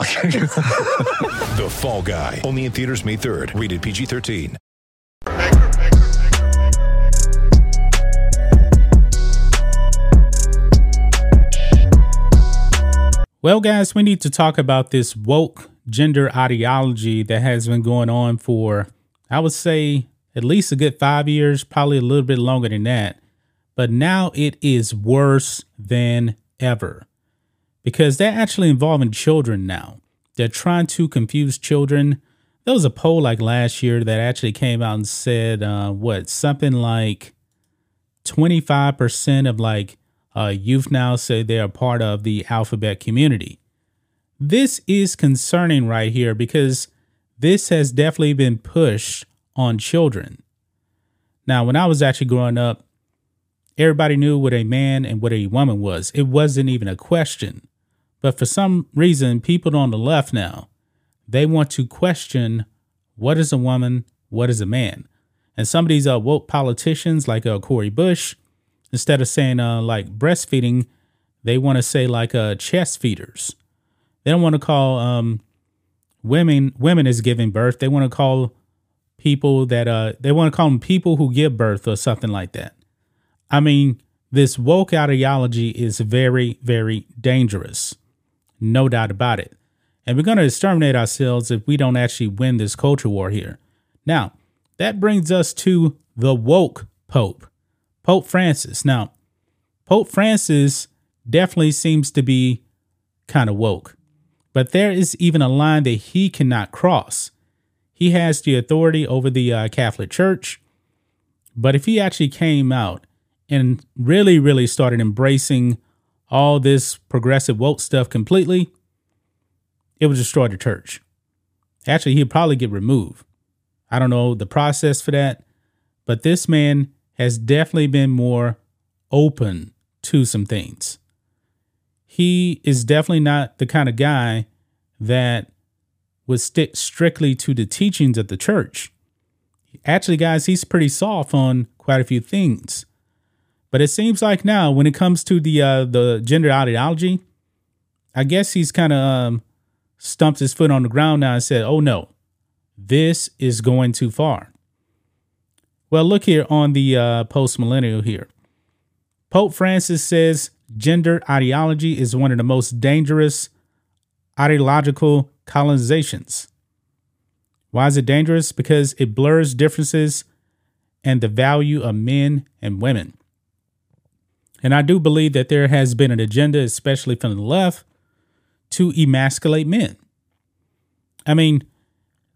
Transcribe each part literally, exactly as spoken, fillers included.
The Fall Guy. Only in theaters May third. Rated P G thirteen. Well, guys, we need to talk about this woke gender ideology that has been going on for, I would say, at least a good five years, probably a little bit longer than that. But now it is worse than ever because they're actually involving children now. They're trying to confuse children. There was a poll like last year that actually came out and said, uh, what, something like twenty-five percent of like Uh, youth now say they are part of the alphabet community. This is concerning right here because this has definitely been pushed on children. Now, when I was actually growing up, everybody knew what a man and what a woman was. It wasn't even a question. But for some reason, people on the left now, they want to question what is a woman, what is a man. And some of these uh, woke politicians like uh, Corey Bush, instead of saying uh, like breastfeeding, they want to say like uh, chest feeders. They don't want to call um, women women is giving birth. They want to call people that uh, they want to call them people who give birth or something like that. I mean, this woke ideology is very, very dangerous. No doubt about it. And we're going to exterminate ourselves if we don't actually win this culture war here. Now, that brings us to the woke Pope. Pope Francis. Now, Pope Francis definitely seems to be kind of woke, but there is even a line that he cannot cross. He has the authority over the uh, Catholic Church. But if he actually came out and really, really started embracing all this progressive woke stuff completely, it would destroy the church. Actually, he'd probably get removed. I don't know the process for that, but this man has definitely been more open to some things. He is definitely not the kind of guy that would stick strictly to the teachings of the church. Actually, guys, he's pretty soft on quite a few things. But it seems like now when it comes to the uh, the gender ideology, I guess he's kind of um, stumped his foot on the ground now and said, oh, no, this is going too far. Well, look here on the uh, Post Millennial here. Pope Francis says gender ideology is one of the most dangerous ideological colonizations. Why is it dangerous? Because it blurs differences and the value of men and women. And I do believe that there has been an agenda, especially from the left, to emasculate men. I mean,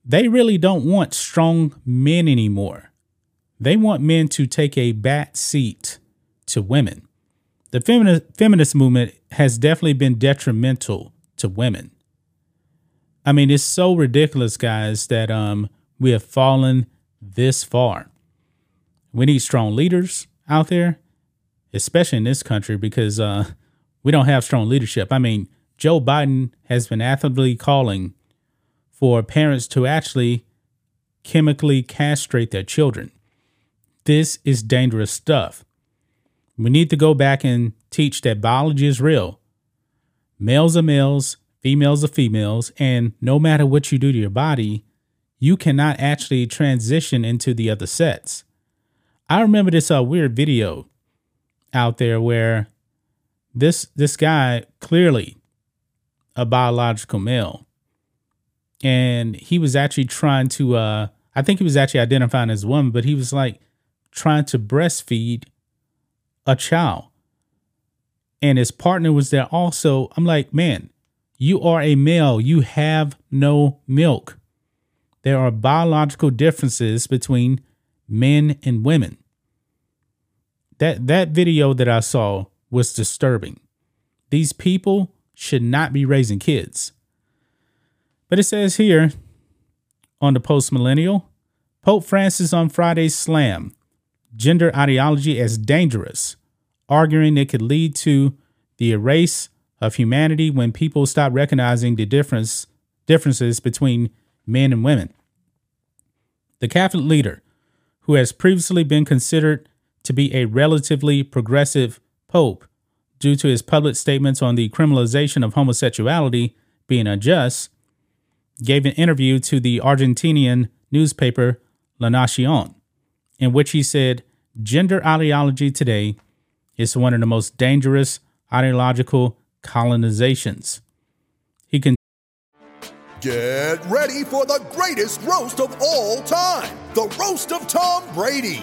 they really don't want strong men anymore. They want men to take a back seat to women. The feminist feminist movement has definitely been detrimental to women. I mean, it's so ridiculous, guys, that um we have fallen this far. We need strong leaders out there, especially in this country, because uh, we don't have strong leadership. I mean, Joe Biden has been actively calling for parents to actually chemically castrate their children. This is dangerous stuff. We need to go back and teach that biology is real. Males are males, females are females, and no matter what you do to your body, you cannot actually transition into the other sets. I remember this uh, weird video out there where this this guy, clearly a biological male, and he was actually trying to, uh, I think he was actually identifying as a woman, but he was like, trying to breastfeed a child, and his partner was there also. I'm like, man, you are a male. You have no milk. There are biological differences between men and women. That that video that I saw was disturbing. These people should not be raising kids. But it says here on the Post Millennial, Pope Francis on Friday slammed gender ideology as dangerous, arguing it could lead to the erase of humanity when people stop recognizing the difference differences between men and women. The Catholic leader, who has previously been considered to be a relatively progressive pope due to his public statements on the criminalization of homosexuality being unjust, gave an interview to the Argentinian newspaper La Nacion, in which he said, "Gender ideology today is one of the most dangerous ideological colonizations." He can get ready for the greatest roast of all time, the roast of Tom Brady,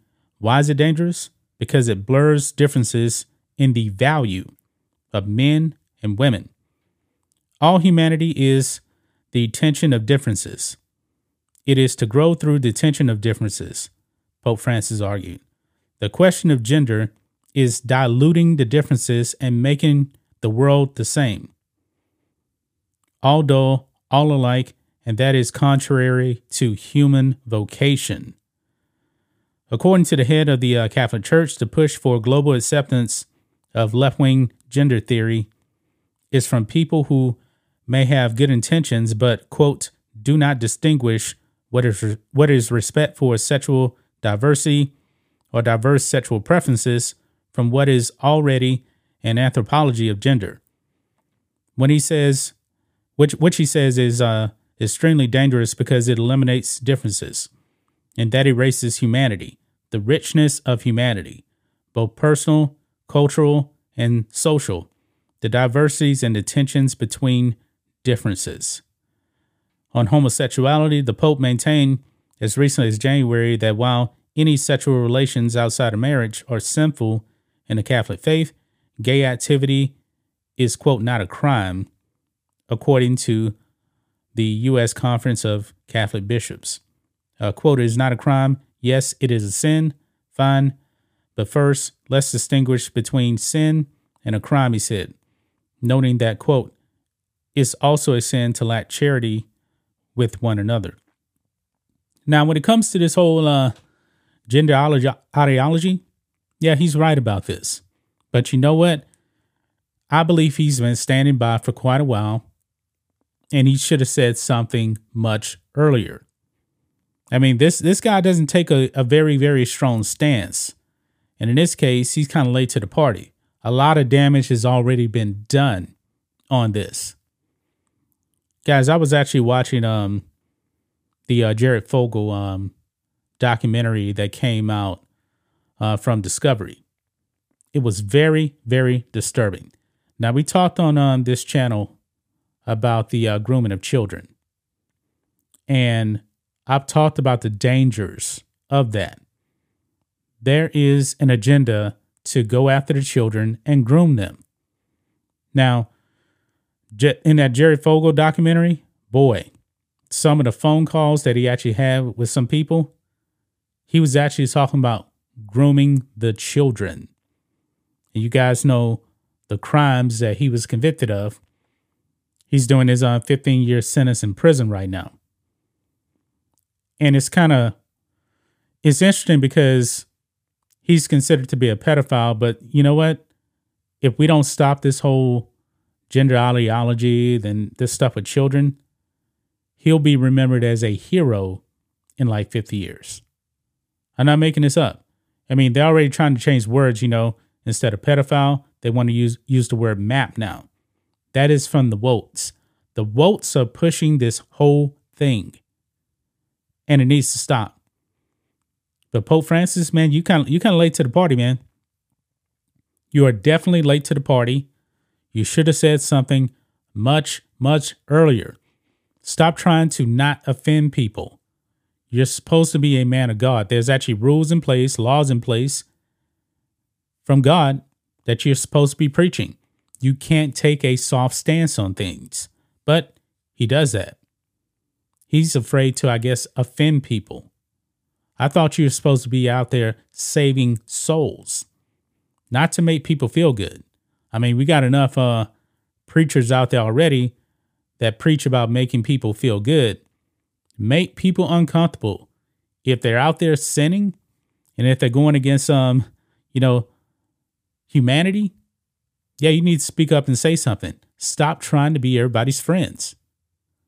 "Why is it dangerous? Because it blurs differences in the value of men and women. All humanity is the tension of differences. It is to grow through the tension of differences," Pope Francis argued. "The question of gender is diluting the differences and making the world the same. All dull, all alike, and that is contrary to human vocation." According to the head of the uh, Catholic Church, the push for global acceptance of left-wing gender theory is from people who may have good intentions, but, quote, do not distinguish what is what is respect for sexual diversity or diverse sexual preferences from what is already an anthropology of gender. When he says, which which he says is uh, extremely dangerous because it eliminates differences, and that erases humanity, the richness of humanity, both personal, cultural, and social, the diversities and the tensions between differences. On homosexuality, the Pope maintained as recently as January that while any sexual relations outside of marriage are sinful in the Catholic faith, gay activity is, quote, not a crime, according to the U S Conference of Catholic Bishops. Uh, quote, "It is not a crime. Yes, it is a sin. Fine. But first, let's distinguish between sin and a crime," he said, noting that, quote, "it's also a sin to lack charity with one another." Now, when it comes to this whole uh, gender ideology, yeah, he's right about this. But you know what? I believe he's been standing by for quite a while, and he should have said something much earlier. I mean, this this guy doesn't take a, a very, very strong stance. And in this case, he's kind of late to the party. A lot of damage has already been done on this. Guys, I was actually watching um the uh, Jared Fogle um documentary that came out uh, from Discovery. It was very, very disturbing. Now, we talked on um, this channel about the uh, grooming of children. And I've talked about the dangers of that. There is an agenda to go after the children and groom them. Now, in that Jared Fogle documentary, boy, some of the phone calls that he actually had with some people, he was actually talking about grooming the children. And you guys know the crimes that he was convicted of. He's doing his uh, fifteen year sentence in prison right now. And it's kind of, it's interesting because he's considered to be a pedophile, but you know what? If we don't stop this whole gender ideology, then this stuff with children, he'll be remembered as a hero in like fifty years. I'm not making this up. I mean, they're already trying to change words, you know, instead of pedophile, they want to use, use the word map now. That is from the Wotes. The Wotes are pushing this whole thing, and it needs to stop. But Pope Francis, man, you kind of you kind of late to the party, man. You are definitely late to the party. You should have said something much, much earlier. Stop trying to not offend people. You're supposed to be a man of God. There's actually rules in place, laws in place from God that you're supposed to be preaching. You can't take a soft stance on things, but he does that. He's afraid to, I guess, offend people. I thought you were supposed to be out there saving souls, not to make people feel good. I mean, we got enough uh, preachers out there already that preach about making people feel good. Make people uncomfortable. If they're out there sinning and if they're going against, um, you know, humanity, yeah, you need to speak up and say something. Stop trying to be everybody's friends.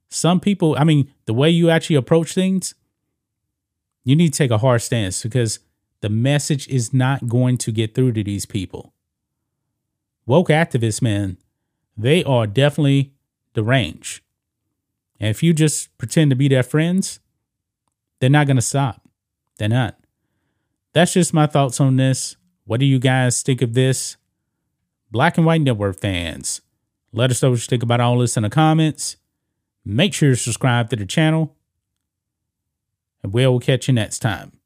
Some people, I mean, the way you actually approach things, you need to take a hard stance because the message is not going to get through to these people. Woke activists, man, they are definitely deranged. And if you just pretend to be their friends, they're not going to stop. They're not. That's just my thoughts on this. What do you guys think of this? Black and White Network fans, let us know what you think about all this in the comments. Make sure you subscribe to the channel. And we'll catch you next time.